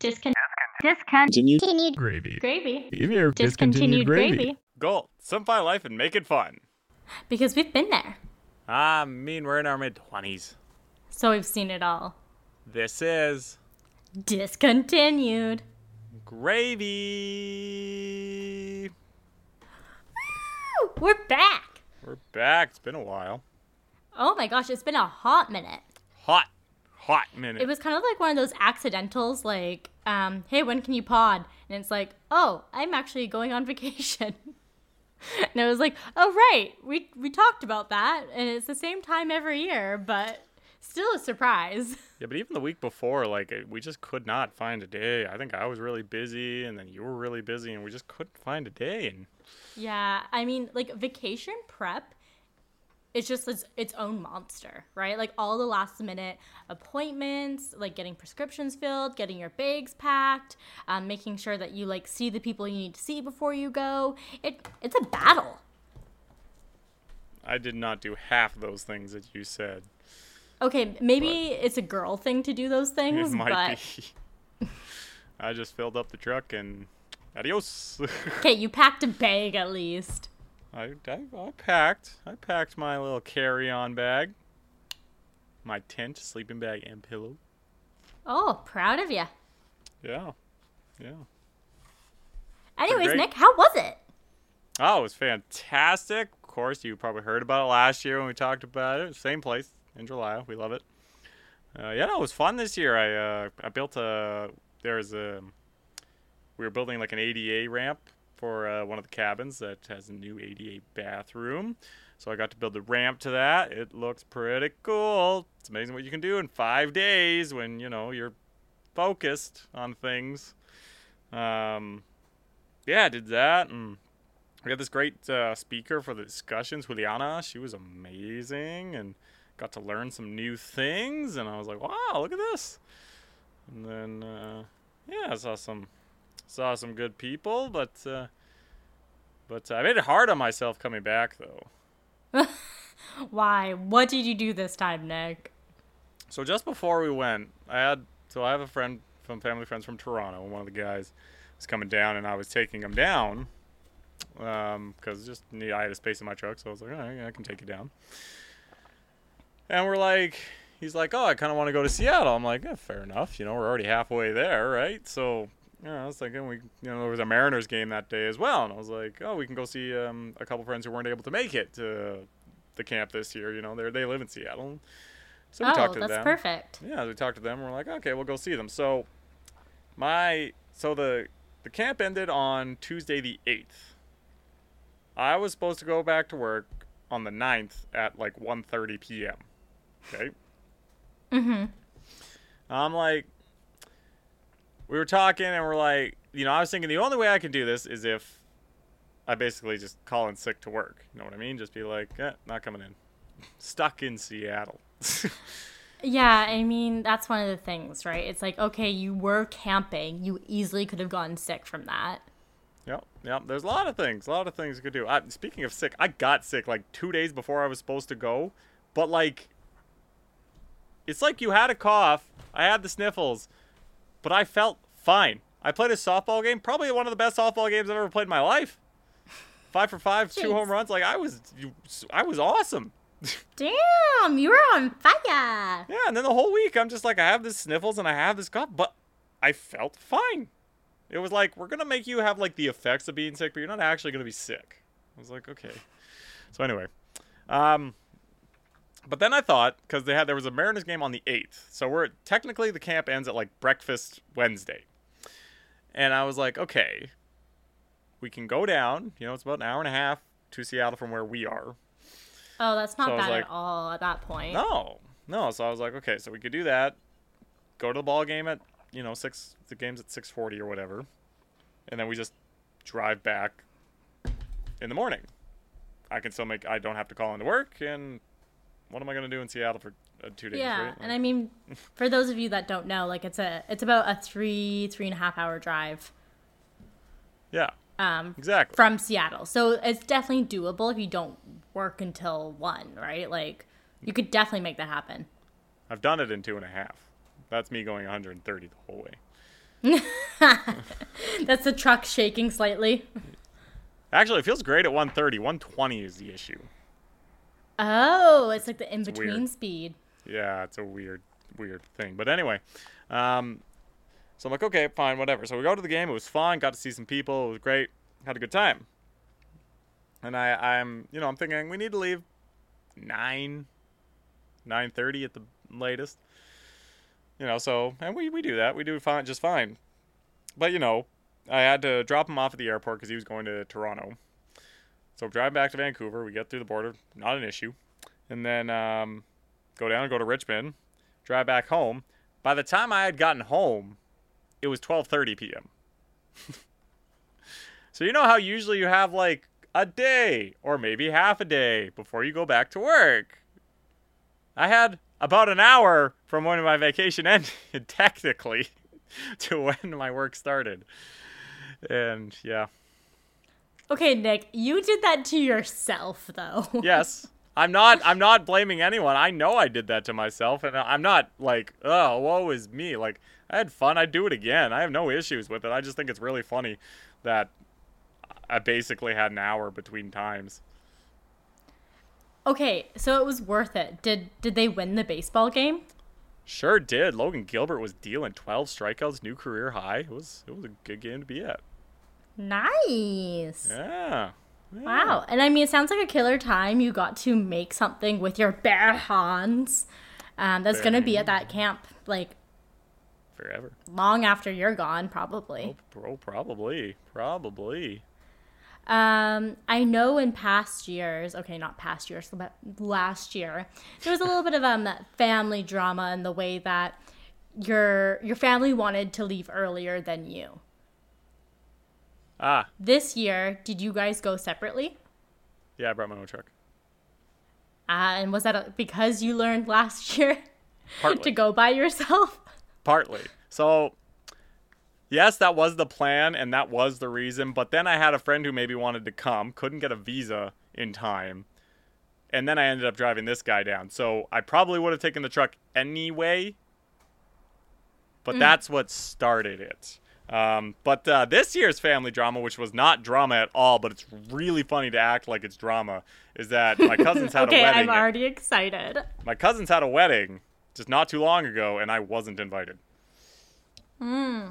Discontinued gravy. Give your discontinued gravy. Goal. Simplify life and make it fun. Because we've been there. I mean, we're in our mid-20s. So we've seen it all. This is... Discontinued. Gravy. Woo! We're back. It's been a while. Oh my gosh, it's been a hot minute. Hot minute. It was kind of like one of those accidentals, like, hey, when can you pod? And it's like, oh, I'm actually going on vacation. And I was like, oh, right, we talked about that, and it's the same time every year, but still a surprise. Yeah, but even the week before, like, we just could not find a day. I think I was really busy, and then you were really busy, and we just couldn't find a day. And... yeah, I mean, like, vacation prep is just its own monster, right? Like, all the last-minute appointments, like, getting prescriptions filled, getting your bags packed, making sure that you, like, see the people you need to see before you go. It's a battle. I did not do half of those things that you said. Okay, maybe it's a girl thing to do those things, It might be. I just filled up the truck and adios. Okay, you packed a bag at least. I packed my little carry-on bag, my tent, sleeping bag, and pillow. Oh, proud of you. Yeah. Anyways, Nick, how was it? Oh, it was fantastic. Of course, you probably heard about it last year when we talked about it. Same place. In July, we love it. It was fun this year. We were building like an ADA ramp for one of the cabins that has a new ADA bathroom. So I got to build the ramp to that. It looks pretty cool. It's amazing what you can do in 5 days when, you know, you're focused on things. I did that, and we had this great speaker for the discussions, Juliana. She was amazing, and got to learn some new things, and I was like, wow, look at this. And then I saw some good people, but I made it hard on myself coming back though. Why? What did you do this time, Nick? So just before we went, I have a friend from family friends from Toronto, and one of the guys was coming down, and I was taking him down because I had a space in my truck, so I was like, all right, I can take you down. And he's like, oh, I kind of want to go to Seattle. I'm like, yeah, fair enough. You know, we're already halfway there, right? So, I was thinking, there was a Mariners game that day as well. And I was like, oh, we can go see a couple friends who weren't able to make it to the camp this year. You know, they live in Seattle. So we talked to them. Oh, that's perfect. Yeah, we talked to them. And we're like, okay, we'll go see them. So the camp ended on Tuesday the 8th. I was supposed to go back to work on the 9th at like 1:30 p.m. Okay. Mm-hmm. I'm like, we were talking and we're like, you know, I was thinking the only way I could do this is if I basically just call in sick to work. You know what I mean? Just be like, not coming in. Stuck in Seattle. Yeah, I mean, that's one of the things, right? It's like, okay, you were camping. You easily could have gotten sick from that. Yep. There's a lot of things you could do. Speaking of sick, I got sick like 2 days before I was supposed to go. But, like, it's like you had a cough, I had the sniffles, but I felt fine. I played a softball game, probably one of the best softball games I've ever played in my life. 5 for 5, Jeez. 2 home runs. Like, I was awesome. Damn, you were on fire. Yeah, and then the whole week, I'm just like, I have this sniffles and I have this cough, but I felt fine. It was like, we're going to make you have, like, the effects of being sick, but you're not actually going to be sick. I was like, okay. So, anyway. But then I thought, because there was a Mariners game on the 8th. So technically the camp ends at like breakfast Wednesday. And I was like, okay, we can go down. You know, it's about an hour and a half to Seattle from where we are. Oh, that's not bad at all at that point. No. So I was like, okay, so we could do that. Go to the ball game at, you know, 6. The game's at 6:40 or whatever. And then we just drive back in the morning. I don't have to call into work, and... what am I going to do in Seattle for 2 days? Yeah, right? And I mean, for those of you that don't know, like it's about a three and a half hour drive. Yeah, exactly. From Seattle. So it's definitely doable if you don't work until 1, right? Like you could definitely make that happen. I've done it in 2 and a half. That's me going 130 the whole way. That's the truck shaking slightly. Actually, it feels great at 130. 120 is the issue. Oh, it's like the in-between speed. Yeah, it's a weird thing. But anyway, so I'm like, okay, fine, whatever. So we go to the game. It was fun. Got to see some people. It was great. Had a good time. And I'm thinking we need to leave 9:30 at the latest. So, and we do that. We do fine, just fine. But, I had to drop him off at the airport because he was going to Toronto. So drive back to Vancouver. We get through the border. Not an issue. And then go down and go to Richmond. Drive back home. By the time I had gotten home, it was 12:30 p.m. So you know how usually you have, like, a day or maybe half a day before you go back to work. I had about an hour from when my vacation ended, technically, to when my work started. And yeah. Okay, Nick, you did that to yourself, though. Yes. I'm not blaming anyone. I know I did that to myself, and I'm not like, oh, woe is me. Like, I had fun. I'd do it again. I have no issues with it. I just think it's really funny that I basically had an hour between times. Okay, so it was worth it. Did they win the baseball game? Sure did. Logan Gilbert was dealing 12 strikeouts, new career high. It was a good game to be at. Nice. Yeah. Wow. And I mean, it sounds like a killer time. You got to make something with your bare hands. That's going to be at that camp, like, forever. Long after you're gone, probably. Oh, probably. Probably. I know in past years, okay, not past years, but last year, there was a little bit of family drama in the way that your family wanted to leave earlier than you. Ah. This year, did you guys go separately? Yeah, I brought my own truck. And was that because you learned last year to go by yourself? Partly. So... yes, that was the plan, and that was the reason. But then I had a friend who maybe wanted to come, couldn't get a visa in time. And then I ended up driving this guy down. So I probably would have taken the truck anyway. But that's what started it. But this year's family drama, which was not drama at all, but it's really funny to act like it's drama, is that my cousins had a wedding. Okay, I'm already excited. My cousins had a wedding just not too long ago, and I wasn't invited. Hmm.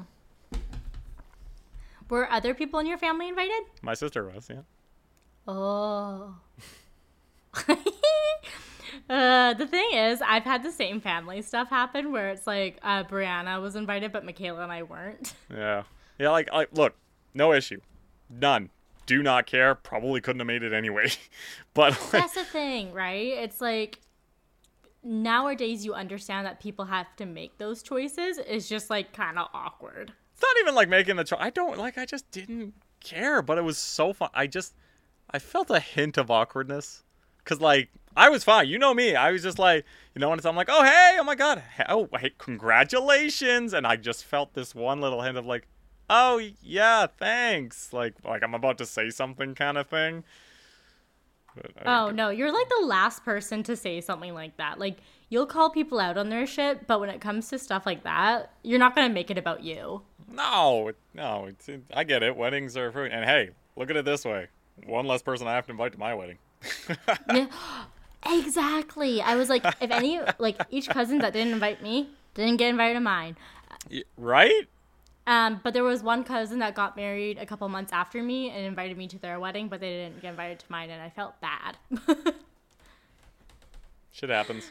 Were other people in your family invited? My sister was, yeah. Oh. The thing is, I've had the same family stuff happen where it's like Brianna was invited, but Michaela and I weren't. Yeah. Yeah, like look, no issue. None. Do not care. Probably couldn't have made it anyway. But like, that's the thing, right? It's like nowadays you understand that people have to make those choices. It's just like kind of awkward. It's not even like making the choice. I just didn't care, but it was so fun. I felt a hint of awkwardness because like I was fine. You know me. I was just like, and so I'm like, oh, hey, oh my God. Oh, hey, congratulations. And I just felt this one little hint of like, oh yeah, thanks. Like I'm about to say something kind of thing. Oh no, you're like the last person to say something like that. Like you'll call people out on their shit, but when it comes to stuff like that, you're not gonna make it about you. No, I get it. Weddings are fruit, and hey, look at it this way: one less person I have to invite to my wedding. Yeah, exactly. I was like, if any, like each cousin that didn't invite me didn't get invited to mine. Right. But there was one cousin that got married a couple months after me and invited me to their wedding, but they didn't get invited to mine, and I felt bad. Shit happens.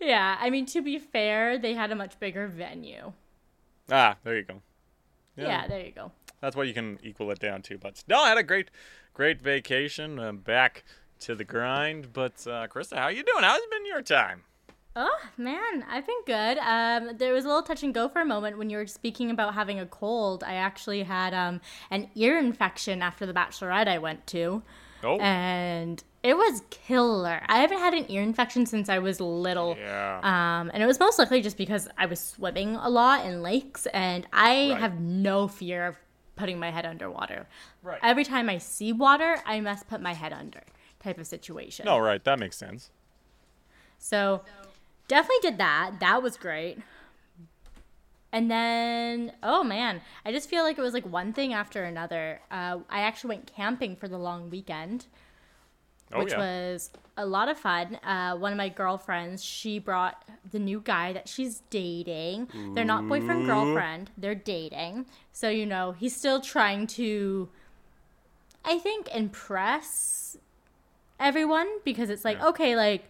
Yeah, I mean, to be fair, they had a much bigger venue. Ah, there you go. Yeah there you go. That's what you can equal it down to. But no, I had a great vacation. I'm back to the grind. But KRYSTA, how you doing? How's been your time? Oh, man, I've been good. There was a little touch and go for a moment when you were speaking about having a cold. I actually had an ear infection after the bachelorette I went to. Oh. And it was killer. I haven't had an ear infection since I was little. Yeah. And it was most likely just because I was swimming a lot in lakes, and I have no fear of putting my head underwater. Right. Every time I see water, I must put my head under type of situation. No, right. That makes sense. So... definitely did that. That was great. And then, oh man, I just feel like it was like one thing after another. I actually went camping for the long weekend, which was a lot of fun. One of my girlfriends, she brought the new guy that she's dating. Ooh. They're not boyfriend, girlfriend. They're dating. So, you know, he's still trying to, I think, impress everyone because it's like, okay, like,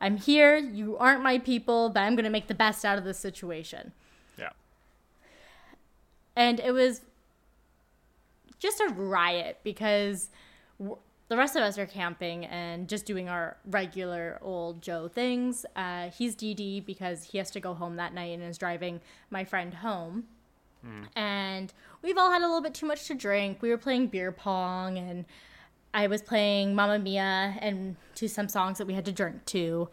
I'm here. You aren't my people, but I'm going to make the best out of this situation. Yeah. And it was just a riot because the rest of us are camping and just doing our regular old Joe things. He's DD because he has to go home that night and is driving my friend home. Mm. And we've all had a little bit too much to drink. We were playing beer pong, and I was playing Mamma Mia and to some songs that we had to drink to.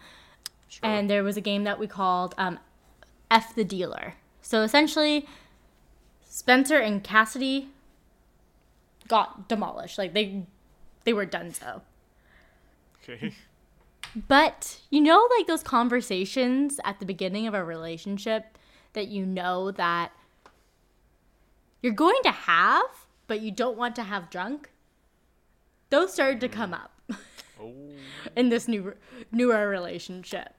Sure. And there was a game that we called F the Dealer. So essentially, Spencer and Cassidy got demolished. Like, they were done so. Okay. But, you know, like those conversations at the beginning of a relationship that you know that you're going to have, but you don't want to have drunk? Those started to come up in this newer relationship.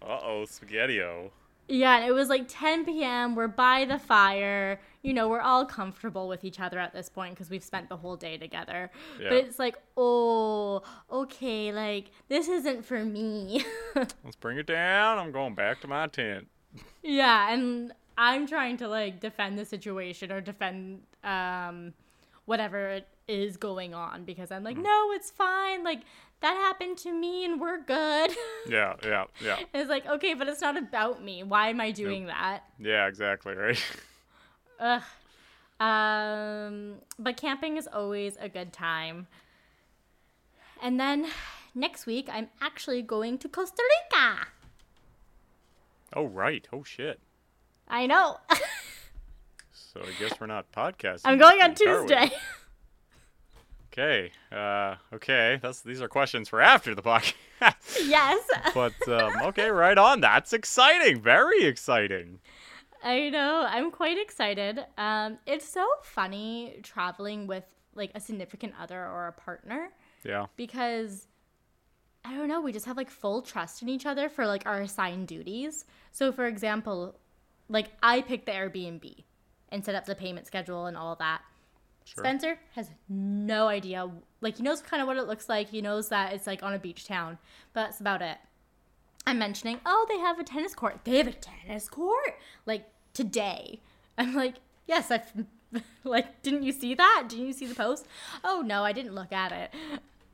Uh-oh, spaghetti-o. Yeah, and it was like 10 p.m. We're by the fire. You know, we're all comfortable with each other at this point because we've spent the whole day together. Yeah. But it's like, oh, okay, like, this isn't for me. Let's bring it down. I'm going back to my tent. Yeah, and I'm trying to, like, defend the situation or defend whatever it is going on because I'm like, no, it's fine. Like, that happened to me and we're good. Yeah. It's like, okay, but it's not about me. Why am I doing that? Yeah, exactly, right? Ugh. But camping is always a good time. And then next week, I'm actually going to Costa Rica. Oh, right. Oh, shit. I know. So I guess we're not podcasting. I'm going on Tuesday. Okay. These are questions for after the podcast. Yes. But, okay, right on. That's exciting. Very exciting. I know. I'm quite excited. It's so funny traveling with, like, a significant other or a partner. Yeah. Because, I don't know, we just have, like, full trust in each other for, like, our assigned duties. So, for example, like, I picked the Airbnb and set up the payment schedule and all that. Sure. Spencer has no idea. Like, he knows kind of what it looks like. He knows that it's, like, on a beach town. But that's about it. I'm mentioning, oh, they have a tennis court. They have a tennis court? Like, today. I'm like, yes, like, didn't you see that? Didn't you see the post? Oh, no, I didn't look at it.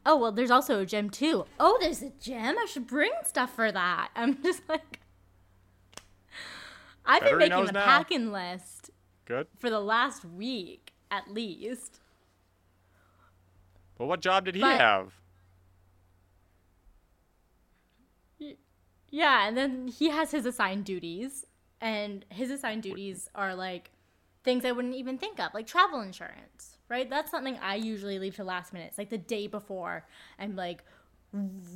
Oh, well, there's also a gym, too. Oh, there's a gym? I should bring stuff for that. I'm just like, I've been making the packing list for the last week, at least. Well, what job did he have? Yeah, and then he has his assigned duties, and his assigned duties are, like, things I wouldn't even think of, like travel insurance, right? That's something I usually leave to last minute. It's like the day before I'm, like,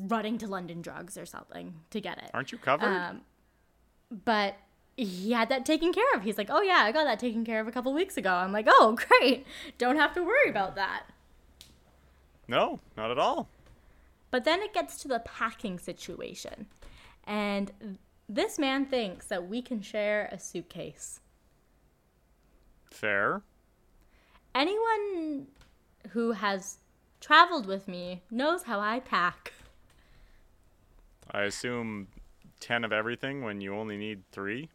running to London Drugs or something to get it. Aren't you covered? But he had that taken care of. He's like, oh, yeah, I got that taken care of a couple weeks ago. I'm like, oh, great. Don't have to worry about that. No, not at all. But then it gets to the packing situation. And this man thinks that we can share a suitcase. Fair. Anyone who has traveled with me knows how I pack. I assume 10 of everything when you only need 3?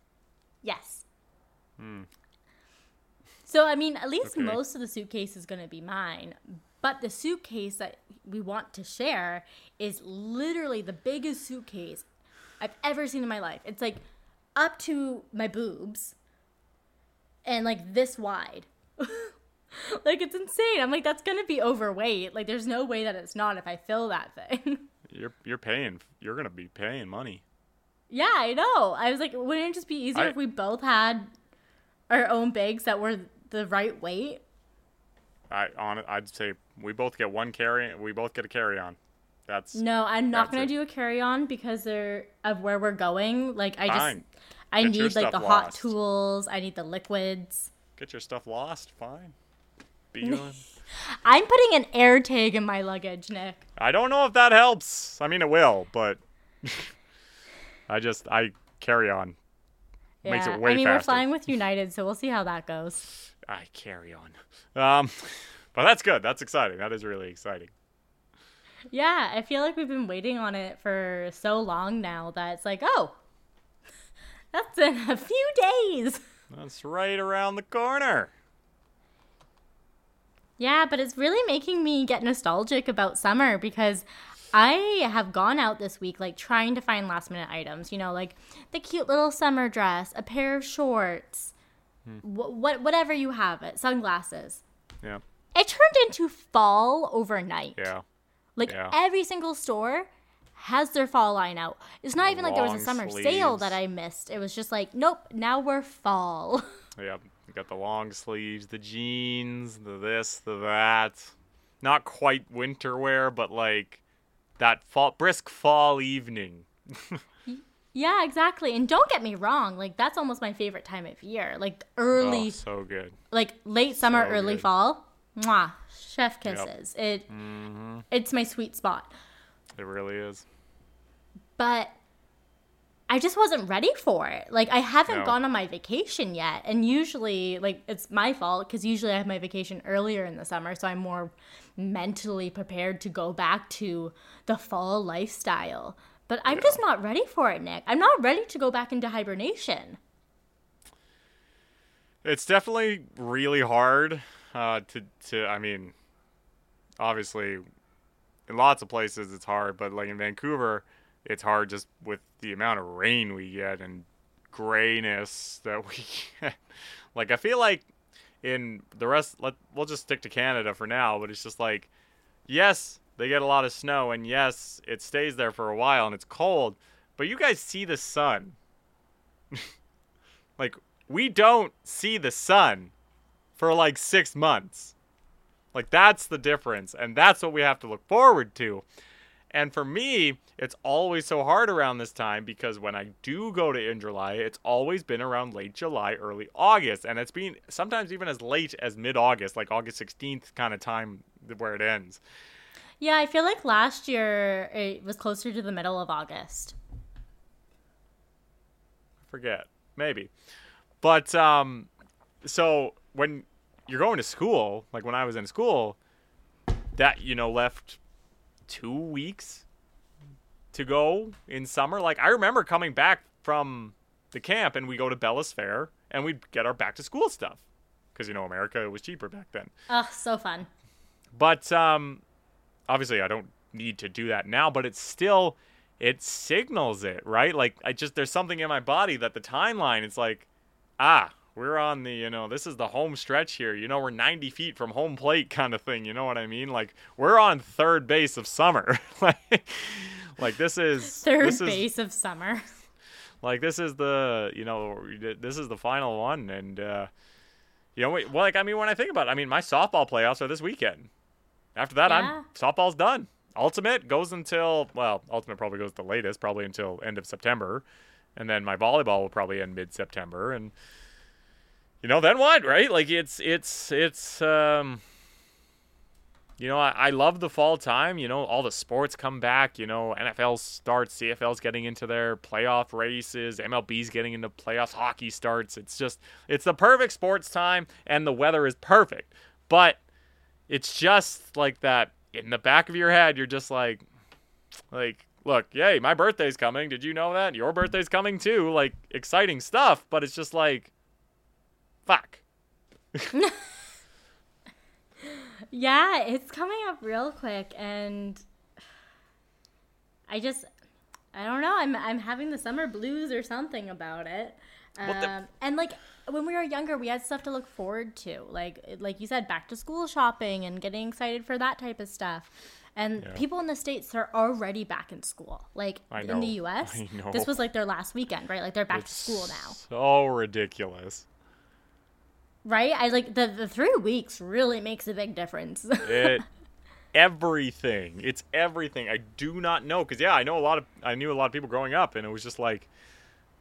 Yes. So, I mean, at least most of the suitcase is going to be mine. But the suitcase that we want to share is literally the biggest suitcase I've ever seen in my life. It's, like, up to my boobs and, like, this wide. Like, it's insane. I'm like, that's going to be overweight. Like, there's no way that it's not if I fill that thing. You're paying. You're going to be paying money. Yeah, I know. I was like, wouldn't it just be easier if we both had our own bags that were the right weight? I'd say we both get one carry. We both get a carry-on. No, I'm not going to do a carry-on because of where we're going. Like, I just, I need like the hot tools. I need the liquids. Get your stuff lost. Fine. Be on. I'm putting an air tag in my luggage, Nick. I don't know if that helps. I mean, it will, but I carry on. Yeah. Makes it way faster. We're flying with United, so we'll see how that goes. I carry on. But that's good. That's exciting. That is really exciting. Yeah, I feel like we've been waiting on it for so long now that it's like, oh, that's in a few days. That's right around the corner. Yeah, but it's really making me get nostalgic about summer because I have gone out this week, like, trying to find last-minute items. You know, like, the cute little summer dress, a pair of shorts, whatever you have it, sunglasses. Yeah. It turned into fall overnight. Yeah. Like, every single store has their fall line out. It's not even like there was a summer sale that I missed. It was just like, nope, now we're fall. Yeah. You got the long sleeves, the jeans, the this, the that. Not quite winter wear, but like that fall, brisk fall evening. Yeah, exactly. And don't get me wrong. Like, that's almost my favorite time of year. Like, early. Oh, so good. Like, late summer, early fall. Mwah. Chef kisses. Yep. It's my sweet spot. It really is. But I just wasn't ready for it. Like, I haven't gone on my vacation yet. And usually, like, it's my fault because usually I have my vacation earlier in the summer. So I'm more mentally prepared to go back to the fall lifestyle. But I'm just not ready for it, Nick. I'm not ready to go back into hibernation. It's definitely really hard to I mean, obviously, in lots of places it's hard. But, like, in Vancouver, it's hard just with the amount of rain we get and grayness that we get. Like, I feel like in the rest, we'll just stick to Canada for now, but it's just like, yes, they get a lot of snow, and yes, it stays there for a while, and it's cold, but you guys see the sun. Like, we don't see the sun for like 6 months. Like, that's the difference, and that's what we have to look forward to. And for me, it's always so hard around this time because when I do go to Indralaya, it's always been around late July, early August. And it's been sometimes even as late as mid-August, like August 16th kind of time where it ends. Yeah, I feel like last year it was closer to the middle of August. I forget. Maybe. But so when you're going to school, like when I was in school, that, you know, left 2 weeks to go in summer. Like, I remember coming back from the camp and we go to Bellis Fair and we'd get our back to school stuff because, you know, America, it was cheaper back then. Oh, so fun. But obviously I don't need to do that now, but it's still, it signals it, right? Like, I just, there's something in my body that the timeline, it's like, we're on the, you know, this is the home stretch here. You know, we're 90 feet from home plate kind of thing. You know what I mean? Like, we're on third base of summer. like, this is... Third base of summer. Like, this is the, you know, this is the final one. And, you know, well, like, I mean, when I think about it, I mean, my softball playoffs are this weekend. After that, softball's done. Ultimate goes until, well, Ultimate probably goes the latest, probably until end of September. And then my volleyball will probably end mid-September. And... you know, then what, right? Like, it's you know, I love the fall time. You know, all the sports come back. You know, NFL starts, CFL's getting into their playoff races, MLB's getting into playoffs, hockey starts. It's just, it's the perfect sports time, and the weather is perfect. But it's just like that in the back of your head, you're just like, look, yay, my birthday's coming. Did you know that? Your birthday's coming too. Like, exciting stuff, but it's just like, fuck. Yeah, it's coming up real quick, and I don't know. I'm having the summer blues or something about it. And like when we were younger, we had stuff to look forward to, like you said, back to school shopping and getting excited for that type of stuff. And people in the States are already back in school. Like, in the U.S., this was like their last weekend, right? Like, they're back to school now. So ridiculous. Right? I like the 3 weeks really makes a big difference. Everything. It's everything. I do not know. Because, I knew a lot of people growing up. And it was just like,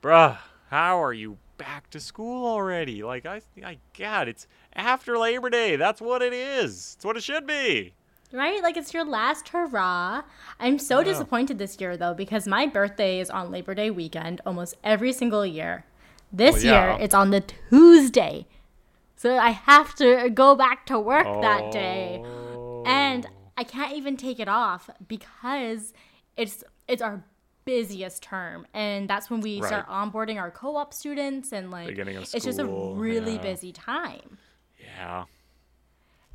bruh, How are you back to school already? Like, I God, it's after Labor Day. That's what it is. It's what it should be. Right? Like, it's your last hurrah. I'm so disappointed this year, though, because my birthday is on Labor Day weekend almost every single year. This year, it's on the Tuesday. So I have to go back to work that day. And I can't even take it off because it's our busiest term. And that's when we start onboarding our co-op students. And, like, beginning of school, it's just a really busy time. Yeah.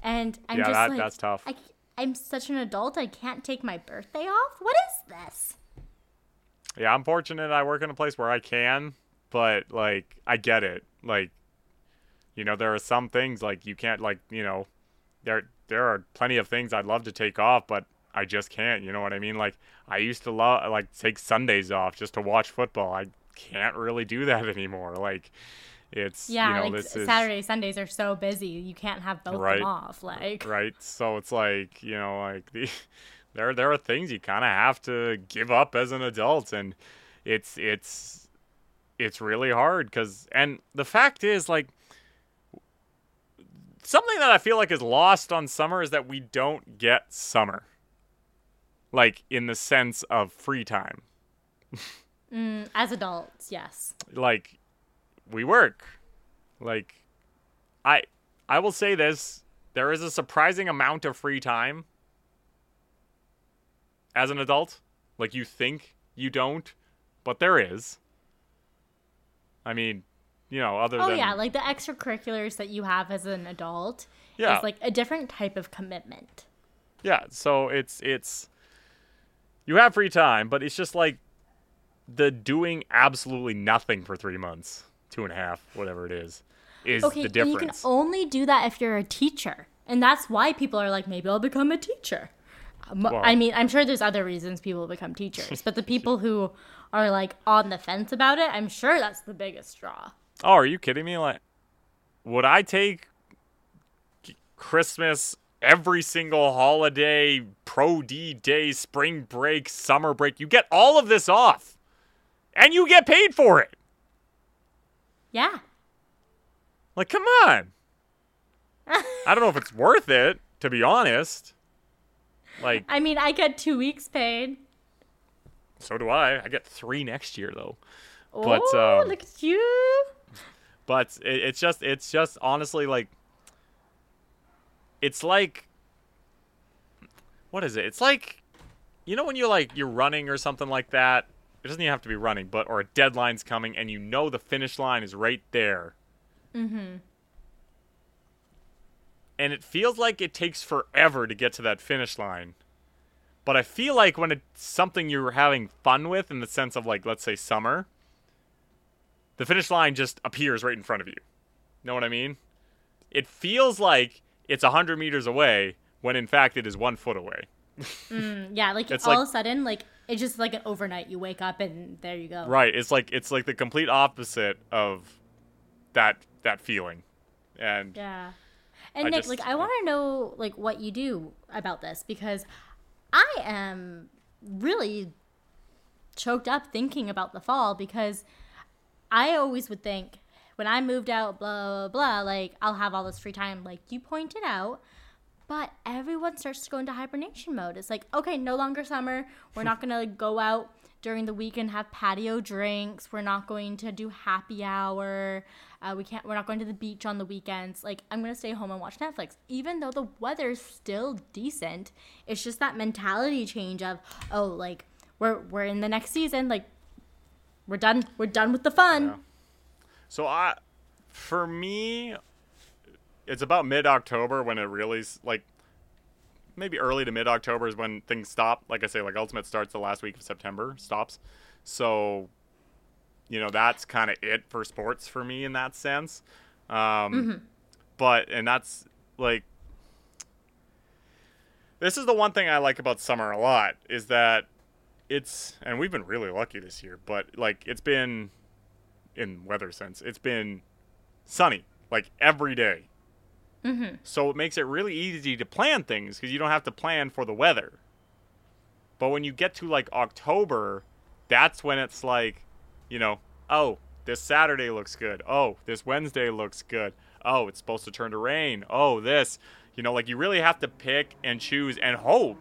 And I'm just like, that's tough. I'm such an adult. I can't take my birthday off. What is this? Yeah, I'm fortunate. I work in a place where I can. But, like, I get it. Like, you know, there are some things, like, you can't, like, you know, there are plenty of things I'd love to take off, but I just can't. You know what I mean? Like, I used to take Sundays off just to watch football. I can't really do that anymore. Like, it's, Saturday, Sundays are so busy. You can't have both of them off. Like, right. So it's like, you know, like, there are things you kind of have to give up as an adult. And it's really hard because the fact is, like, something that I feel like is lost on summer is that we don't get summer. Like, in the sense of free time. As adults, yes. Like, we work. Like, I will say this. There is a surprising amount of free time as an adult. Like, you think you don't, but there is. I mean, you know, other than... Oh, yeah, like the extracurriculars that you have as an adult is, like, a different type of commitment. Yeah, so it's... You have free time, but it's just, like, the doing absolutely nothing for 3 months, 2.5, whatever it is the difference. Okay, you can only do that if you're a teacher. And that's why people are like, maybe I'll become a teacher. Well, I mean, I'm sure there's other reasons people become teachers. But the people who are, like, on the fence about it, I'm sure that's the biggest straw. Oh, are you kidding me? Like, would I take Christmas, every single holiday, Pro D Day, spring break, summer break? You get all of this off. And you get paid for it. Yeah. Like, come on. I don't know if it's worth it, to be honest. Like, I mean, I get 2 weeks paid. So do I. I get 3 next year, though. But, oh, look at you. But it's just honestly, like, it's like, what is it? It's like, you know, when you're running or something like that, it doesn't even have to be running, but, or a deadline's coming and you know the finish line is right there. Mm-hmm. And it feels like it takes forever to get to that finish line. But I feel like when it's something you're having fun with, in the sense of, like, let's say summer, the finish line just appears right in front of you. Know what I mean? It feels like it's 100 meters away when, in fact, it is 1 foot away. Yeah, like, it's all, like, of a sudden, like, it's just like an overnight. You wake up and there you go. Right. It's like the complete opposite of that feeling. And yeah. And Nick, just, like, I want to know, like, what you do about this, because I am really choked up thinking about the fall, because I always would think, when I moved out, blah, blah, blah, like, I'll have all this free time, like you pointed out, but everyone starts to go into hibernation mode. It's like, okay, no longer summer. We're not going to go out during the week and have patio drinks. We're not going to do happy hour. We're not going to the beach on the weekends. Like, I'm going to stay home and watch Netflix, even though the weather's still decent. It's just that mentality change of, oh, like, we're in the next season. Like, we're done with the fun. Yeah. So for me, it's about mid-October when it really, like, maybe early to mid-October is when things stop. Like I say, like, Ultimate starts the last week of September, stops. So, you know, that's kind of it for sports for me in that sense. Mm-hmm. But, and that's, like, this is the one thing I like about summer a lot, is that it's, and we've been really lucky this year, but, like, it's been, in weather sense, it's been sunny, like, every day. Mm-hmm. So it makes it really easy to plan things, because you don't have to plan for the weather. But when you get to, like, October, that's when it's like, you know, oh, this Saturday looks good. Oh, this Wednesday looks good. Oh, it's supposed to turn to rain. Oh, this. You know, like, you really have to pick and choose and hope.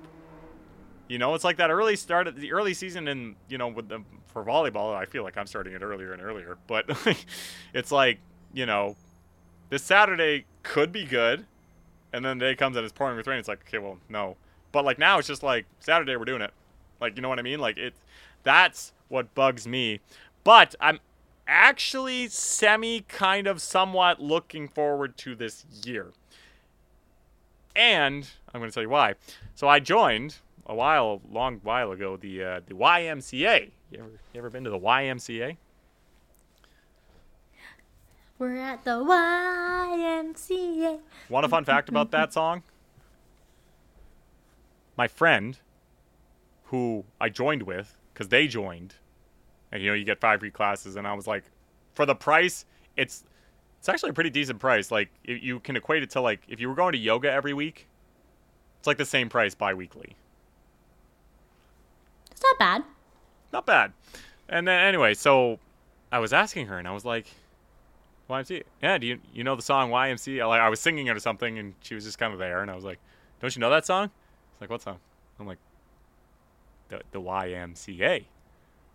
You know, it's like that early start, the early season in, you know, with the, for volleyball, I feel like I'm starting it earlier and earlier. But it's like, you know, this Saturday could be good. And then the day comes and it's pouring with rain. It's like, okay, well, no. But, like, now it's just like, Saturday we're doing it. Like, you know what I mean? Like, it. That's what bugs me. But I'm actually kind of somewhat looking forward to this year. And I'm going to tell you why. So I joined a long while ago, the YMCA. You ever been to the YMCA? We're at the YMCA. Want a fun fact about that song? My friend, who I joined with, because they joined, and, you know, you get 5 free classes, and I was like, for the price, it's actually a pretty decent price. Like, you can equate it to, like, if you were going to yoga every week, it's like the same price bi-weekly. It's not bad. Not bad. And then, anyway, so I was asking her, and I was like, YMCA? Yeah, do you know the song YMCA? Like, I was singing it or something, and she was just kind of there, and I was like, don't you know that song? She's like, what song? I'm like, the YMCA.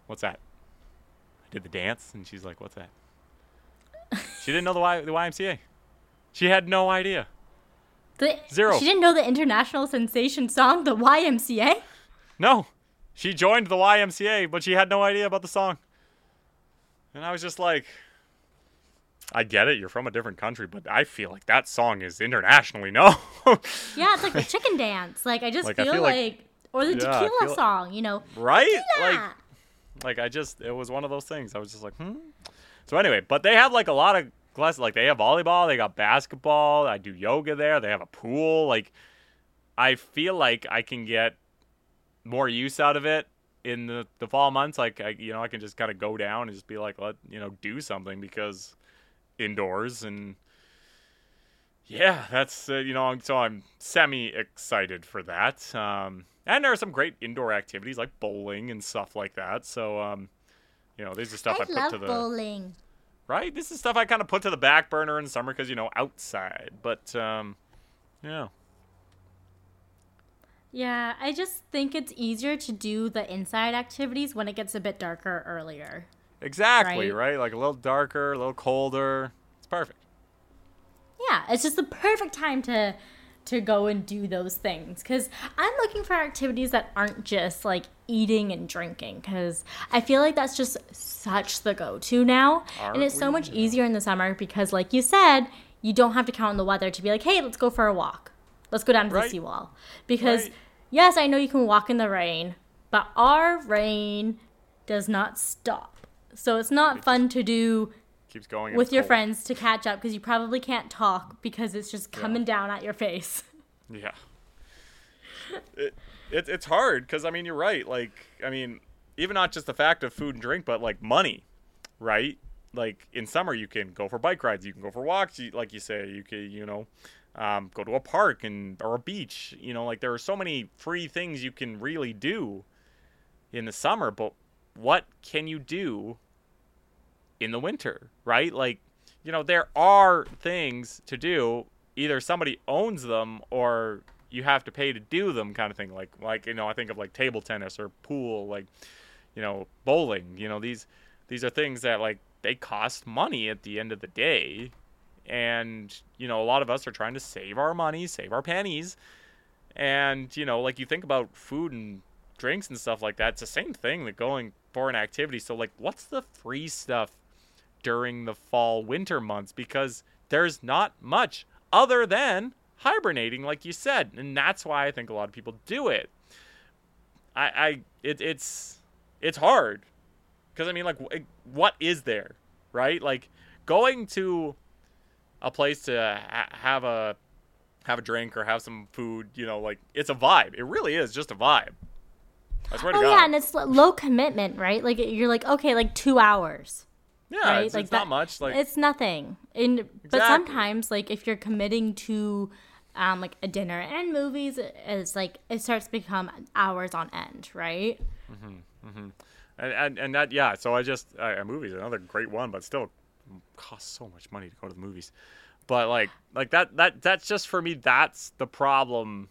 What's that? I did the dance, and she's like, what's that? She didn't know the YMCA. She had no idea. Zero. She didn't know the international sensation song, the YMCA? No. She joined the YMCA, but she had no idea about the song. And I was just like, I get it, you're from a different country, but I feel like that song is internationally known. Yeah, it's like the chicken dance. Like, I just like, I feel like or the tequila song, you know. Right? Tequila. Like, it was one of those things. I was just like, So anyway, but they have like a lot of classes. Like, they have volleyball, they got basketball, I do yoga there, they have a pool. Like, I feel like I can get more use out of it in the fall months. Like, I can just kind of go down and just be like, do something, because indoors. And yeah, that's so I'm semi excited for that. And there are some great indoor activities like bowling and stuff like that. So these are stuff I put to the bowling. Right? This is stuff I kind of put to the back burner in summer because, outside. But yeah. Yeah, I just think it's easier to do the inside activities when it gets a bit darker earlier. Exactly, right? Like, a little darker, a little colder. It's perfect. Yeah, it's just the perfect time to go and do those things, because I'm looking for activities that aren't just, like, eating and drinking, because I feel like that's just such the go-to now. And it's so much easier in the summer because, like you said, you don't have to count on the weather to be like, hey, let's go for a walk. Let's go down to the seawall. Because, yes, I know you can walk in the rain, but our rain does not stop. So it's not fun to do keeps going with your friends to catch up, because you probably can't talk because it's just coming down at your face. Yeah. It's hard because, I mean, you're right. Like, I mean, even not just the fact of food and drink, but, like, money, right? Like, in summer, you can go for bike rides. You can go for walks. Like you say, you can, go to a park or a beach. You know, like, there are so many free things you can really do in the summer, but what can you do in the winter, right? Like, there are things to do. Either somebody owns them or you have to pay to do them, kind of thing. Like, I think of like table tennis or pool, like, bowling, these are things that, like, they cost money at the end of the day. And, a lot of us are trying to save our money, save our pennies. And, like, you think about food and drinks and stuff like that. It's the same thing that going for an activity. So, like, what's the free stuff during the fall, winter months? Because there's not much other than hibernating, like you said. And that's why I think a lot of people do it. It's hard. Because, I mean, like, what is there, right? Like, going to a place to have a drink or have some food, like, it's a vibe. It really is just a vibe. I swear to God. Yeah, and it's low commitment, right? Like, you're like, okay, like 2 hours. Yeah, right? It's not much. Like, it's nothing. And exactly. But sometimes, like, if you're committing to, like, a dinner and movies, it's like it starts to become hours on end, right? Mm-hmm. And that, yeah, so I just, a movie's another great one, but still costs so much money to go to the movies. But like that's just, for me, that's the problem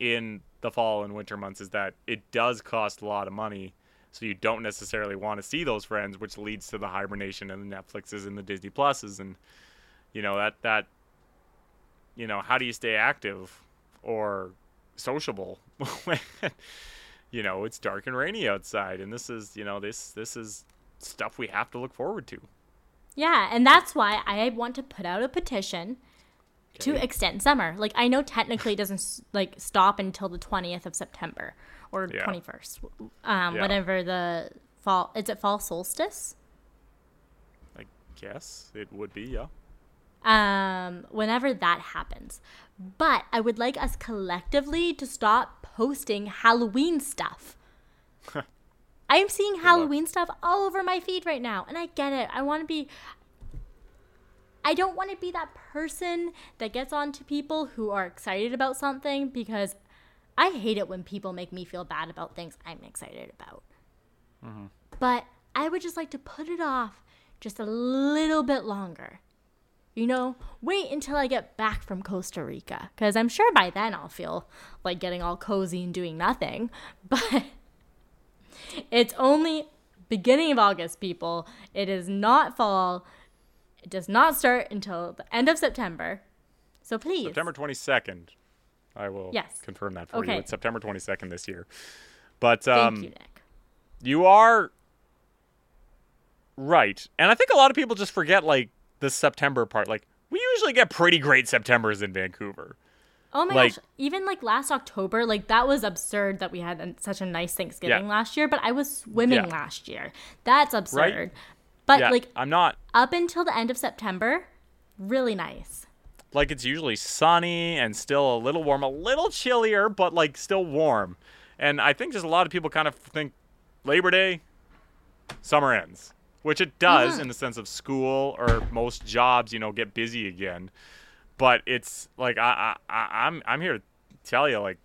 in the fall and winter months, is that it does cost a lot of money. So you don't necessarily want to see those friends, which leads to the hibernation and the Netflixes and the Disney Pluses. And, you know, that, you know, how do you stay active or sociable when, you know, it's dark and rainy outside? And this is, you know, this is stuff we have to look forward to. Yeah, and that's why I want to put out a petition to extend summer. Like, I know technically it doesn't, like, stop until the 20th of September or 21st, whenever the fall, is it fall solstice? I guess it would be, yeah. Whenever that happens. But I would like us collectively to stop posting Halloween stuff. I'm seeing Halloween stuff all over my feed right now, and I get it. I don't want to be that person that gets on to people who are excited about something, because I hate it when people make me feel bad about things I'm excited about. Mm-hmm. But I would just like to put it off just a little bit longer. You know, wait until I get back from Costa Rica, because I'm sure by then I'll feel like getting all cozy and doing nothing. But it's only beginning of August, people. It is not fall. It does not start until the end of September. So please. September 22nd. I will confirm that for you. It's September 22nd this year. But thank you, Nick. You are right. And I think a lot of people just forget, like, the September part. Like, we usually get pretty great Septembers in Vancouver. Oh my gosh. Even like last October, like, that was absurd that we had such a nice Thanksgiving last year, but I was swimming last year. That's absurd. Right? But like, I'm not, up until the end of September, really nice. Like, it's usually sunny and still a little warm, a little chillier, but like still warm. And I think just a lot of people kind of think Labor Day, summer ends. Which it does in the sense of school or most jobs, you know, get busy again. But it's like, I'm here to tell you, like,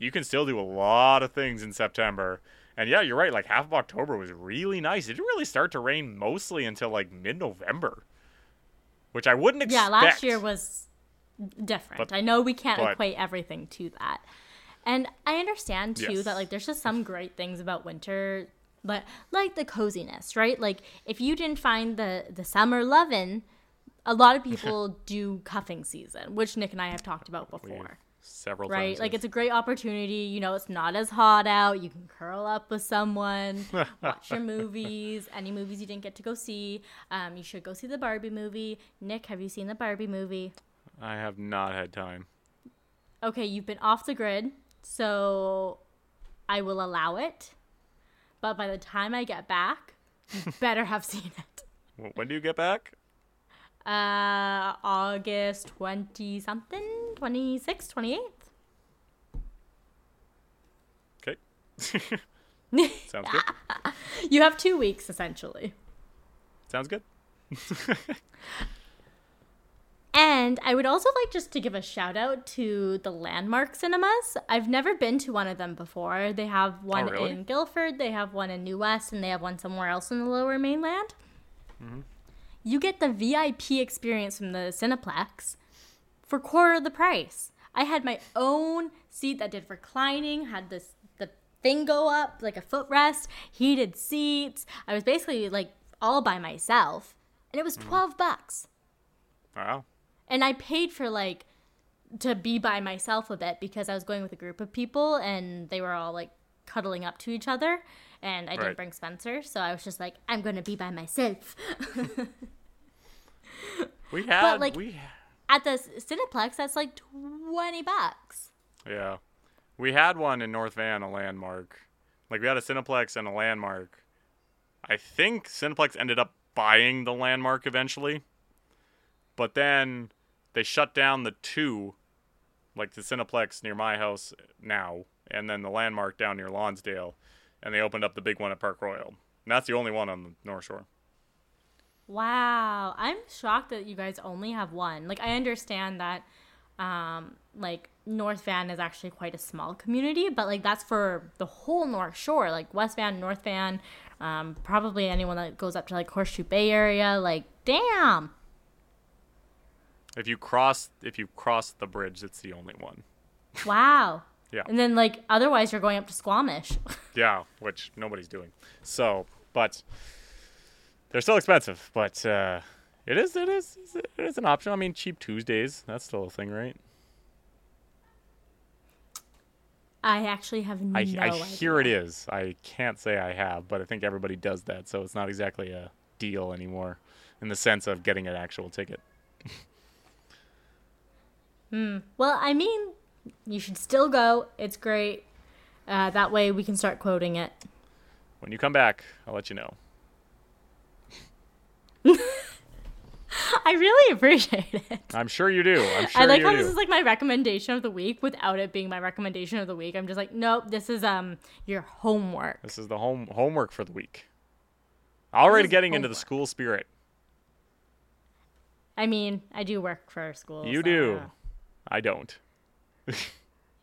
you can still do a lot of things in September. And yeah, you're right. Like, half of October was really nice. It didn't really start to rain mostly until like mid-November, which I wouldn't expect. Yeah, last year was different. But, I know we can't equate everything to that. And I understand too that, like, there's just some great things about winter. But like the coziness, right? Like, if you didn't find the summer lovin', a lot of people do cuffing season, which Nick and I have talked about before. Several times. Right? Like, it's a great opportunity. You know, it's not as hot out. You can curl up with someone, watch your movies, any movies you didn't get to go see. You should go see the Barbie movie. Nick, have you seen the Barbie movie? I have not had time. Okay, you've been off the grid, so I will allow it. But by the time I get back, you better have seen it. When do you get back? August 20-something, 26th, 28th. Okay. Sounds good. You have 2 weeks, essentially. Sounds good. And I would also like just to give a shout out to the Landmark Cinemas. I've never been to one of them before. They have one in Guildford, they have one in New West, and they have one somewhere else in the Lower Mainland. Mm-hmm. You get the VIP experience from the Cineplex for quarter of the price. I had my own seat that did reclining, had the thing go up, like a footrest, heated seats. I was basically like all by myself, and it was $12. Wow. And I paid for, like, to be by myself a bit, because I was going with a group of people and they were all, like, cuddling up to each other. And I didn't bring Spencer, so I was just like, I'm going to be by myself. At the Cineplex, that's, like, $20. Yeah. We had one in North Van, a Landmark. Like, we had a Cineplex and a Landmark. I think Cineplex ended up buying the Landmark eventually. But then they shut down the two, like the Cineplex near my house now, and then the Landmark down near Lonsdale, and they opened up the big one at Park Royal. And that's the only one on the North Shore. Wow. I'm shocked that you guys only have one. Like, I understand that, like, North Van is actually quite a small community, but, like, that's for the whole North Shore. Like, West Van, North Van, Probably anyone that goes up to like Horseshoe Bay area, like, damn. If you cross the bridge, it's the only one. Wow. Yeah. And then like otherwise you're going up to Squamish. Yeah, which nobody's doing. So, but they're still expensive, but it is an option. I mean, Cheap Tuesdays, that's still a thing, right? I actually have no idea. I hear it is. I can't say I have, but I think everybody does that, so it's not exactly a deal anymore in the sense of getting an actual ticket. Well, I mean, you should still go. It's great. That way we can start quoting it. When you come back, I'll let you know. I really appreciate it. I'm sure you do. I like how this is like my recommendation of the week without it being my recommendation of the week. I'm just like, nope, this is your homework. This is the homework for the week. Already getting into the school spirit. I mean, I do work for school. You do. I don't.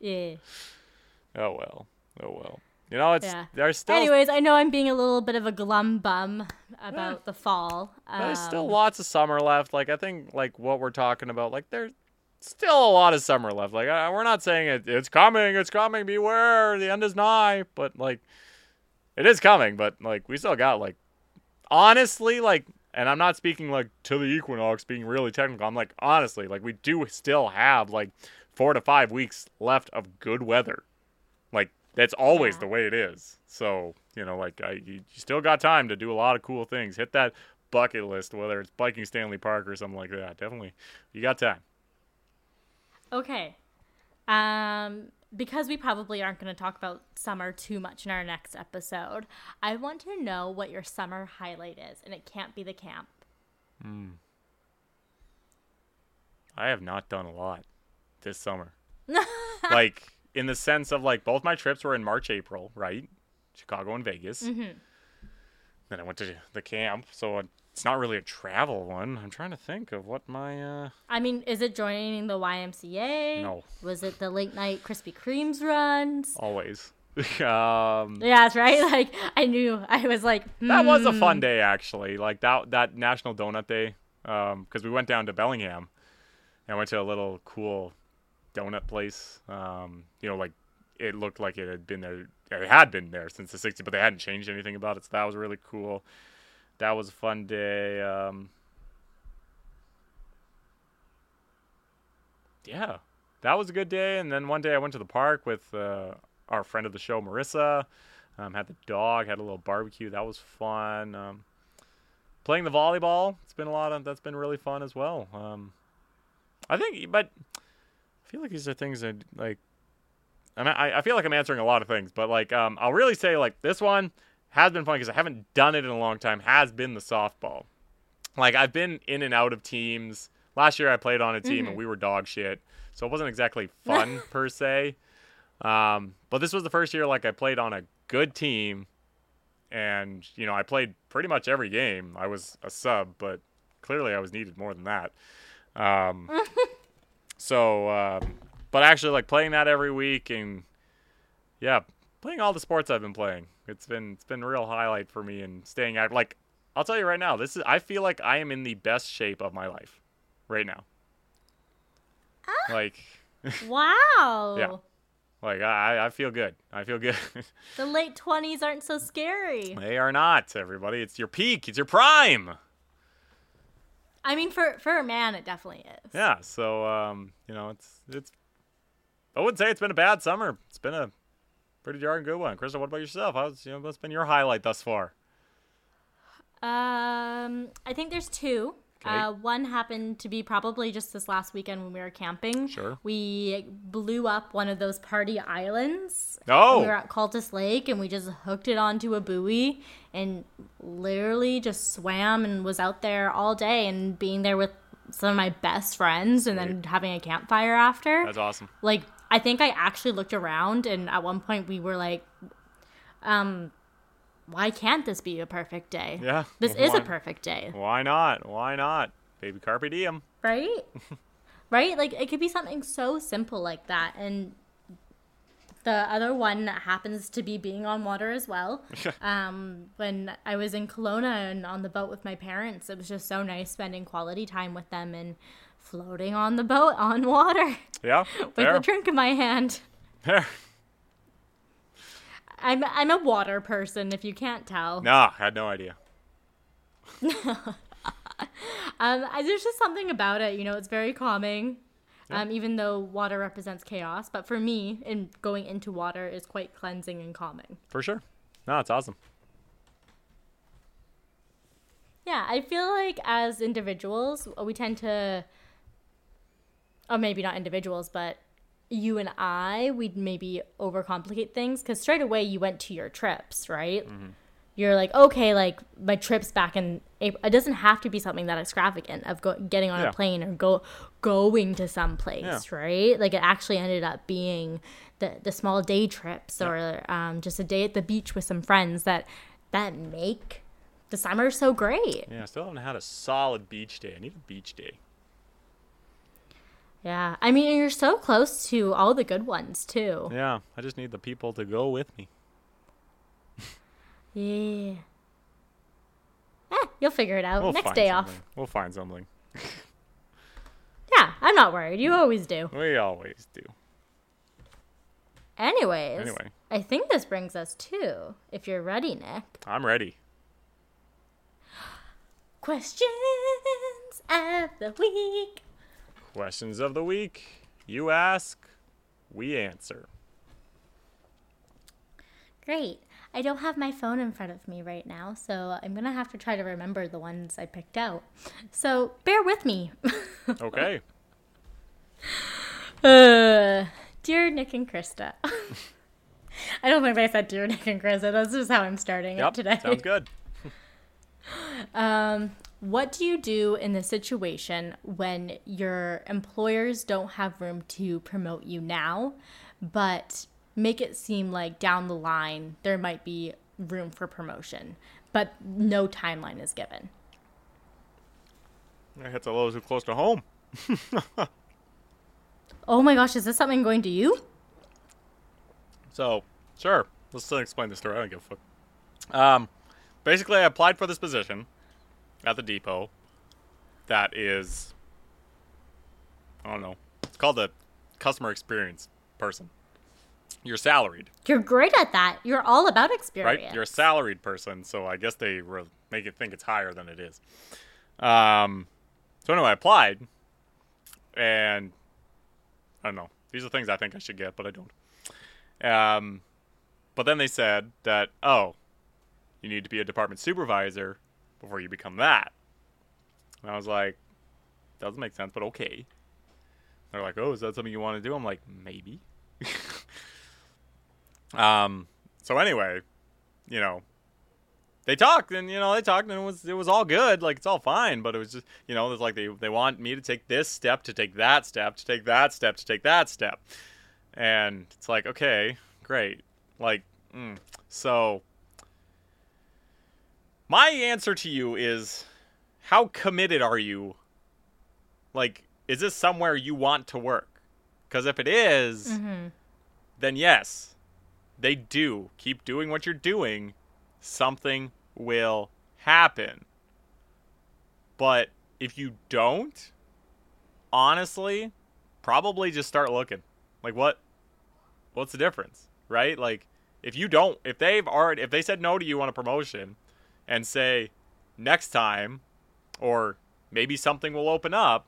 Yeah. Oh well. You know, it's there's still. Anyways, I know I'm being a little bit of a glum bum about the fall. There's still lots of summer left. Like I think, like what we're talking about, like there's still a lot of summer left. Like we're not saying it's coming, beware, the end is nigh. But like, it is coming. But like, we still got like, honestly, like, and I'm not speaking like to the equinox, being really technical. I'm like honestly, like we do still have like 4 to 5 weeks left of good weather. Like. That's always the way it is. So, you know, like, you still got time to do a lot of cool things. Hit that bucket list, whether it's biking Stanley Park or something like that. Definitely. You got time. Okay. Because we probably aren't going to talk about summer too much in our next episode, I want to know what your summer highlight is, and it can't be the camp. I have not done a lot this summer. Like... in the sense of, like, both my trips were in March, April, right? Chicago and Vegas. Mm-hmm. Then I went to the camp, so it's not really a travel one. I'm trying to think of what my... I mean, is it joining the YMCA? No. Was it the late-night Krispy Kreme's runs? Always. Yeah, that's right. Like, I knew. I was like, That was a fun day, actually. Like, that National Donut Day, because we went down to Bellingham and went to a little cool... donut place. You know, like it looked like it had been there since the 60s, but they hadn't changed anything about it, so that was really cool. That was a fun day. Yeah, that was a good day. And then one day I went to the park with our friend of the show, Marissa. Had the dog, had a little barbecue. That was fun. Playing the volleyball, that's been really fun as well. I feel like these are things that, like, and I feel like I'm answering a lot of things, but, like, I'll really say, like, this one has been fun because I haven't done it in a long time, has been the softball. Like, I've been in and out of teams. Last year I played on a team and we were dog shit, so it wasn't exactly fun per se. But this was the first year, like, I played on a good team, and, you know, I played pretty much every game. I was a sub, but clearly I was needed more than that. So, but actually, like, playing that every week and, yeah, playing all the sports I've been playing. It's been a real highlight for me and staying active. Like, I'll tell you right now, I feel like I am in the best shape of my life right now. Like. Wow. Yeah. Like, I feel good. The late 20s aren't so scary. They are not, everybody. It's your peak. It's your prime. I mean, for a man, it definitely is. Yeah, so, you know, it's. I wouldn't say it's been a bad summer. It's been a pretty darn good one. KRYSTA, what about yourself? What's been your highlight thus far? I think there's two. Okay. One happened to be probably just this last weekend when we were camping. Sure. We blew up one of those party islands. Oh. We were at Cultus Lake, and we just hooked it onto a buoy and literally just swam and was out there all day and being there with some of my best friends and then having a campfire after. That's awesome. Like, I think I actually looked around, and at one point we were like, why can't this be a perfect day? Yeah. This is a perfect day. Why not? Why not? Baby carpe diem. Right? Like, it could be something so simple like that. And The other one happens to be being on water as well. When I was in Kelowna and on the boat with my parents, it was just so nice spending quality time with them and floating on the boat on water. Yeah, with a drink in my hand. Fair. I'm a water person, if you can't tell. Nah, I had no idea. There's just something about it, you know, it's very calming. Yeah. Even though water represents chaos, but for me, in going into water is quite cleansing and calming. For sure. No, it's awesome. Yeah, I feel like as individuals, we tend to, or maybe not individuals, but you and I, we'd maybe overcomplicate things, because straight away you went to your trips, right? Mm-hmm. You're like, okay, like my trip's back in April. It doesn't have to be something that extravagant of getting on a plane or going to someplace, right? Like it actually ended up being the small day trips or just a day at the beach with some friends that make the summer so great. Yeah, I still haven't had a solid beach day. I need a beach day. Yeah, I mean, you're so close to all the good ones too. Yeah, I just need the people to go with me. Yeah. Ah, you'll figure it out. Next day off. We'll find something. Yeah, I'm not worried. You always do. We always do. Anyway. I think this brings us to, if you're ready, Nick. I'm ready. Questions of the week. You ask, we answer. Great. I don't have my phone in front of me right now, so I'm going to have to try to remember the ones I picked out. So bear with me. Okay. Dear Nick and KRYSTA. I don't think I said Dear Nick and KRYSTA. That's just how I'm starting it today. Sounds good. What do you do in the situation when your employers don't have room to promote you now, but make it seem like down the line there might be room for promotion, but no timeline is given? That hits a little too close to home. Oh my gosh, is this something going to you? So, sure. Let's still explain the story. I don't give a fuck. Basically, I applied for this position at the depot that is, I don't know, it's called a customer experience person. You're salaried. You're great at that. You're all about experience. Right? You're a salaried person, so I guess they make it think it's higher than it is. So anyway, I applied, and I don't know. These are things I think I should get, but I don't. But then they said that, you need to be a department supervisor before you become that. And I was like, doesn't make sense, but okay. They're like, is that something you want to do? I'm like, maybe. So anyway, you know, they talked and it was all good. Like, it's all fine, but it was just, you know, it's like they want me to take this step, to take that step, to take that step, to take that step. And it's like, okay, great. Like, so my answer to you is, how committed are you? Like, is this somewhere you want to work? Because if it is, then yes, they do. Keep doing what you're doing. Something will happen. But if you don't, honestly, probably just start looking. Like, what's the difference, right? Like, if they said no to you on a promotion and say next time or maybe something will open up,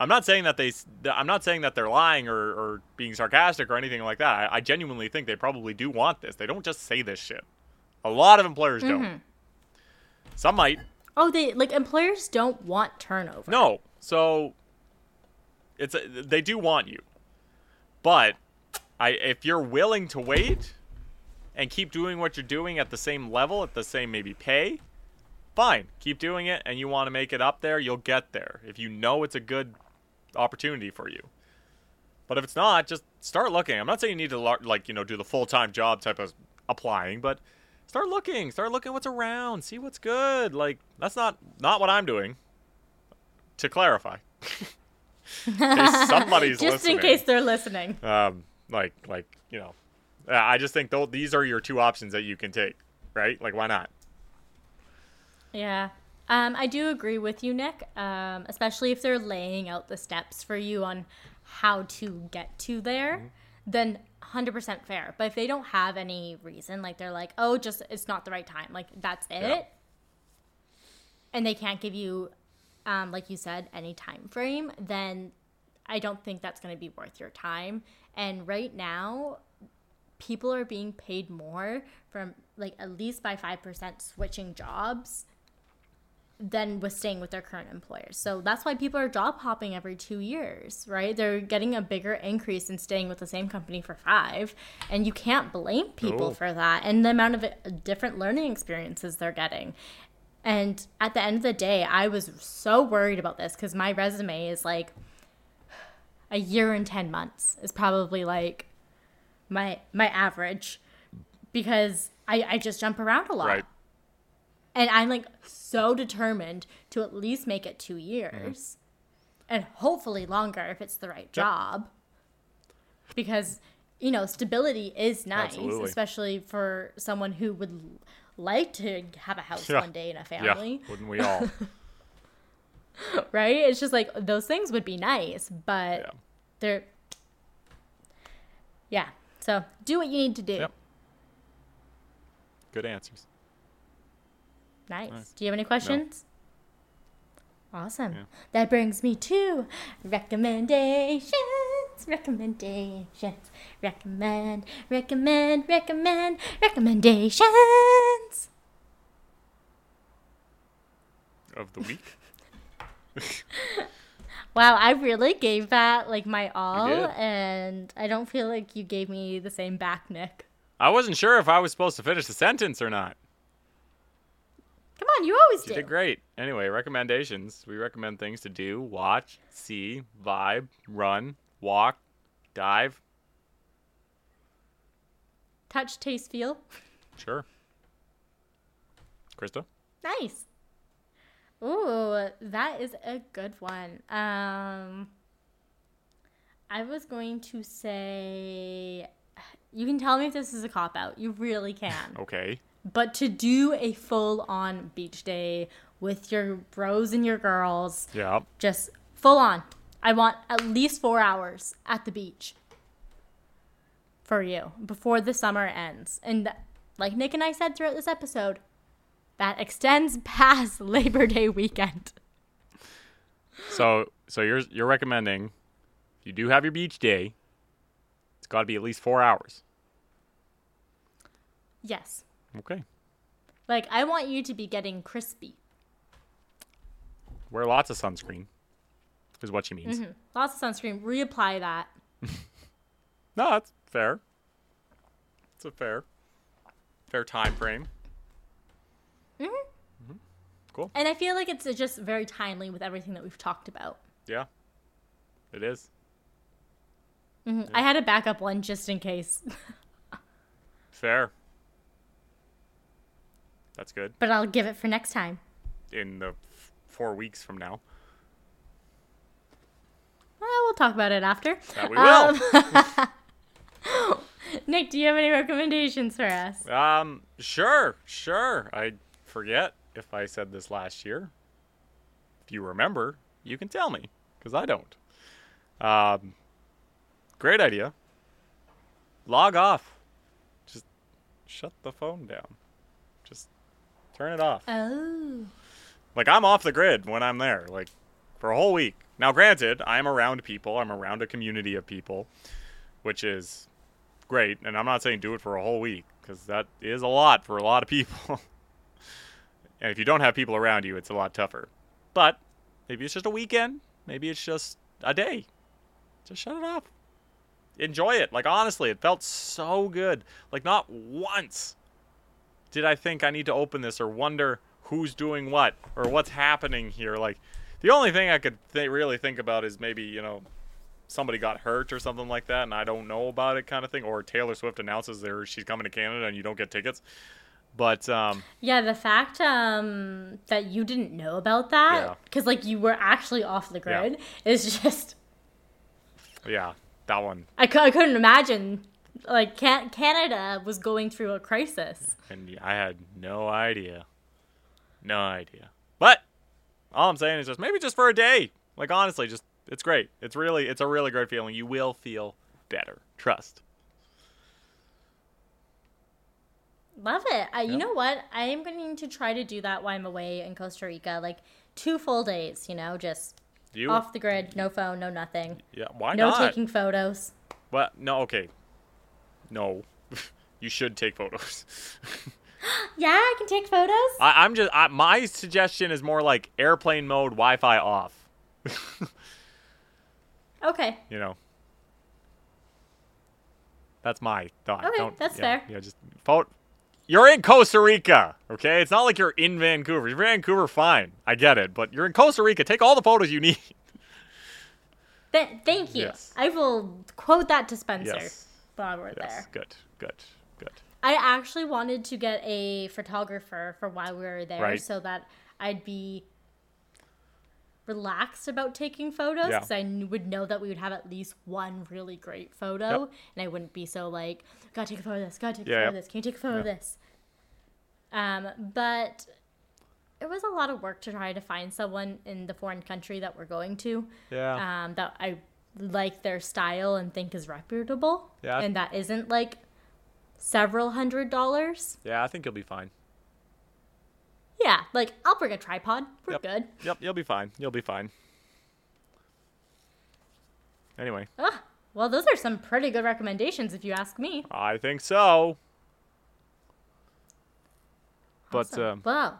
I'm not saying that they're lying or being sarcastic or anything like that. I genuinely think they probably do want this. They don't just say this shit. A lot of employers don't. Some might. Oh, employers don't want turnover. No. So they do want you. But if you're willing to wait and keep doing what you're doing at the same level, at the same maybe pay, fine. Keep doing it, and you want to make it up there, you'll get there. If you know it's a good opportunity for you. But if it's not, just start looking. I'm not saying you need to do the full-time job type of applying, but start looking. Start looking what's around. See what's good. Like, that's not what I'm doing. To clarify, in case somebody's listening. Just in case they're listening. Like you know, I just think these are your two options that you can take, right? Like, why not? Yeah. I do agree with you, Nick, especially if they're laying out the steps for you on how to get to there, mm-hmm. then 100% fair. But if they don't have any reason, like they're like, oh, just it's not the right time, like that's it. Yeah. And they can't give you, like you said, any time frame, then I don't think that's going to be worth your time. And right now, people are being paid more from like at least by 5% switching jobs than with staying with their current employers. So that's why people are job hopping every 2 years, right? They're getting a bigger increase in staying with the same company for 5. And you can't blame people for that. And the amount of different learning experiences they're getting. And at the end of the day, I was so worried about this because my resume is like a year and 10 months is probably like my average because I just jump around a lot. Right. And I'm like so determined to at least make it 2 years mm-hmm. and hopefully longer if it's the right job because, you know, stability is nice, absolutely. Especially for someone who would like to have a house one day and a family. Yeah. Wouldn't we all? Right? It's just like those things would be nice, but they're so do what you need to do. Yep. Good answers. Nice. Right. Do you have any questions? No. Awesome. Yeah. That brings me to recommendations of the week. Wow, I really gave that like my all, and I don't feel like you gave me the same back, Nick. I wasn't sure if I was supposed to finish the sentence or not. Come on, you always do. You did great. Anyway, recommendations. We recommend things to do, watch, see, vibe, run, walk, dive. Touch, taste, feel. Sure. KRYSTA? Nice. Ooh, that is a good one. I was going to say, you can tell me if this is a cop-out. You really can. Okay. But to do a full-on beach day with your bros and your girls. Yeah. Just full-on. I want at least 4 hours at the beach for you before the summer ends. And like Nick and I said throughout this episode, that extends past Labor Day weekend. So you're recommending, if you do have your beach day, it's got to be at least 4 hours. Yes. Okay. Like, I want you to be getting crispy. Wear lots of sunscreen is what she means. Mm-hmm. Lots of sunscreen. Reapply that. No, that's fair. It's a fair time frame. Mm-hmm. Mm-hmm. Cool. And I feel like it's just very timely with everything that we've talked about. Yeah, it is. Mm-hmm. Yeah. I had a backup one just in case. Fair. That's good. But I'll give it for next time. In the 4 weeks from now. Well, we'll talk about it after. That we will. Nick, do you have any recommendations for us? Sure. I forget if I said this last year. If you remember, you can tell me, because I don't. Great idea. Log off. Just shut the phone down. Just turn it off. Oh. Like, I'm off the grid when I'm there, like, for a whole week. Now, granted, I'm around people. I'm around a community of people, which is great. And I'm not saying do it for a whole week, because that is a lot for a lot of people. And if you don't have people around you, it's a lot tougher. But maybe it's just a weekend. Maybe it's just a day. Just shut it off. Enjoy it. Like, honestly, it felt so good. Like, not once did I think I need to open this or wonder who's doing what or what's happening here. Like, the only thing I could really think about is maybe, you know, somebody got hurt or something like that and I don't know about it kind of thing. Or Taylor Swift announces she's coming to Canada and you don't get tickets. But yeah, the fact that you didn't know about that because, like, you were actually off the grid is just... Yeah, That one. I couldn't imagine. Like, Canada was going through a crisis. And I had no idea. No idea. But all I'm saying is just maybe just for a day. Like, honestly, just it's great. It's a really great feeling. You will feel better. Trust. Love it. You know what? I am going to need to try to do that while I'm away in Costa Rica. Like, 2 full days, you know, just off the grid, no phone, no nothing. Yeah, why not? No taking photos. Well, no, okay. No. You should take photos. Yeah, I can take photos. My suggestion is more like airplane mode, Wi-Fi off. Okay. You know. That's my thought. Okay, that's fair. Yeah, just vote. You're in Costa Rica, okay? It's not like you're in Vancouver. You're in Vancouver, fine. I get it. But you're in Costa Rica. Take all the photos you need. Thank you. Yes. I will quote that to Spencer while we're there. Good. I actually wanted to get a photographer for while we were there so that I'd be relaxed about taking photos because I would know that we would have at least one really great photo and I wouldn't be so like, gotta take a photo of this, gotta take a photo of this, can you take a photo of this? But it was a lot of work to try to find someone in the foreign country that we're going to that I like their style and think is reputable and that isn't like several $100s. Yeah, I think you'll be fine. Yeah, like, I'll bring a tripod. We're good. Yep, you'll be fine. You'll be fine. Anyway. Oh, well, those are some pretty good recommendations, if you ask me. I think so. Awesome. But, wow.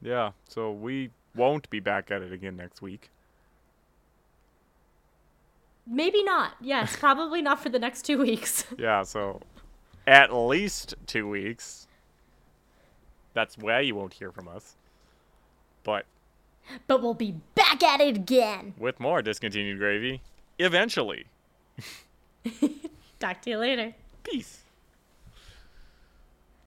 Yeah, so we won't be back at it again next week. Maybe not. Yes, probably not for the next 2 weeks. Yeah, so at least 2 weeks. That's why you won't hear from us. But we'll be back at it again. With more Discontinued Gravy. Eventually. Talk to you later. Peace.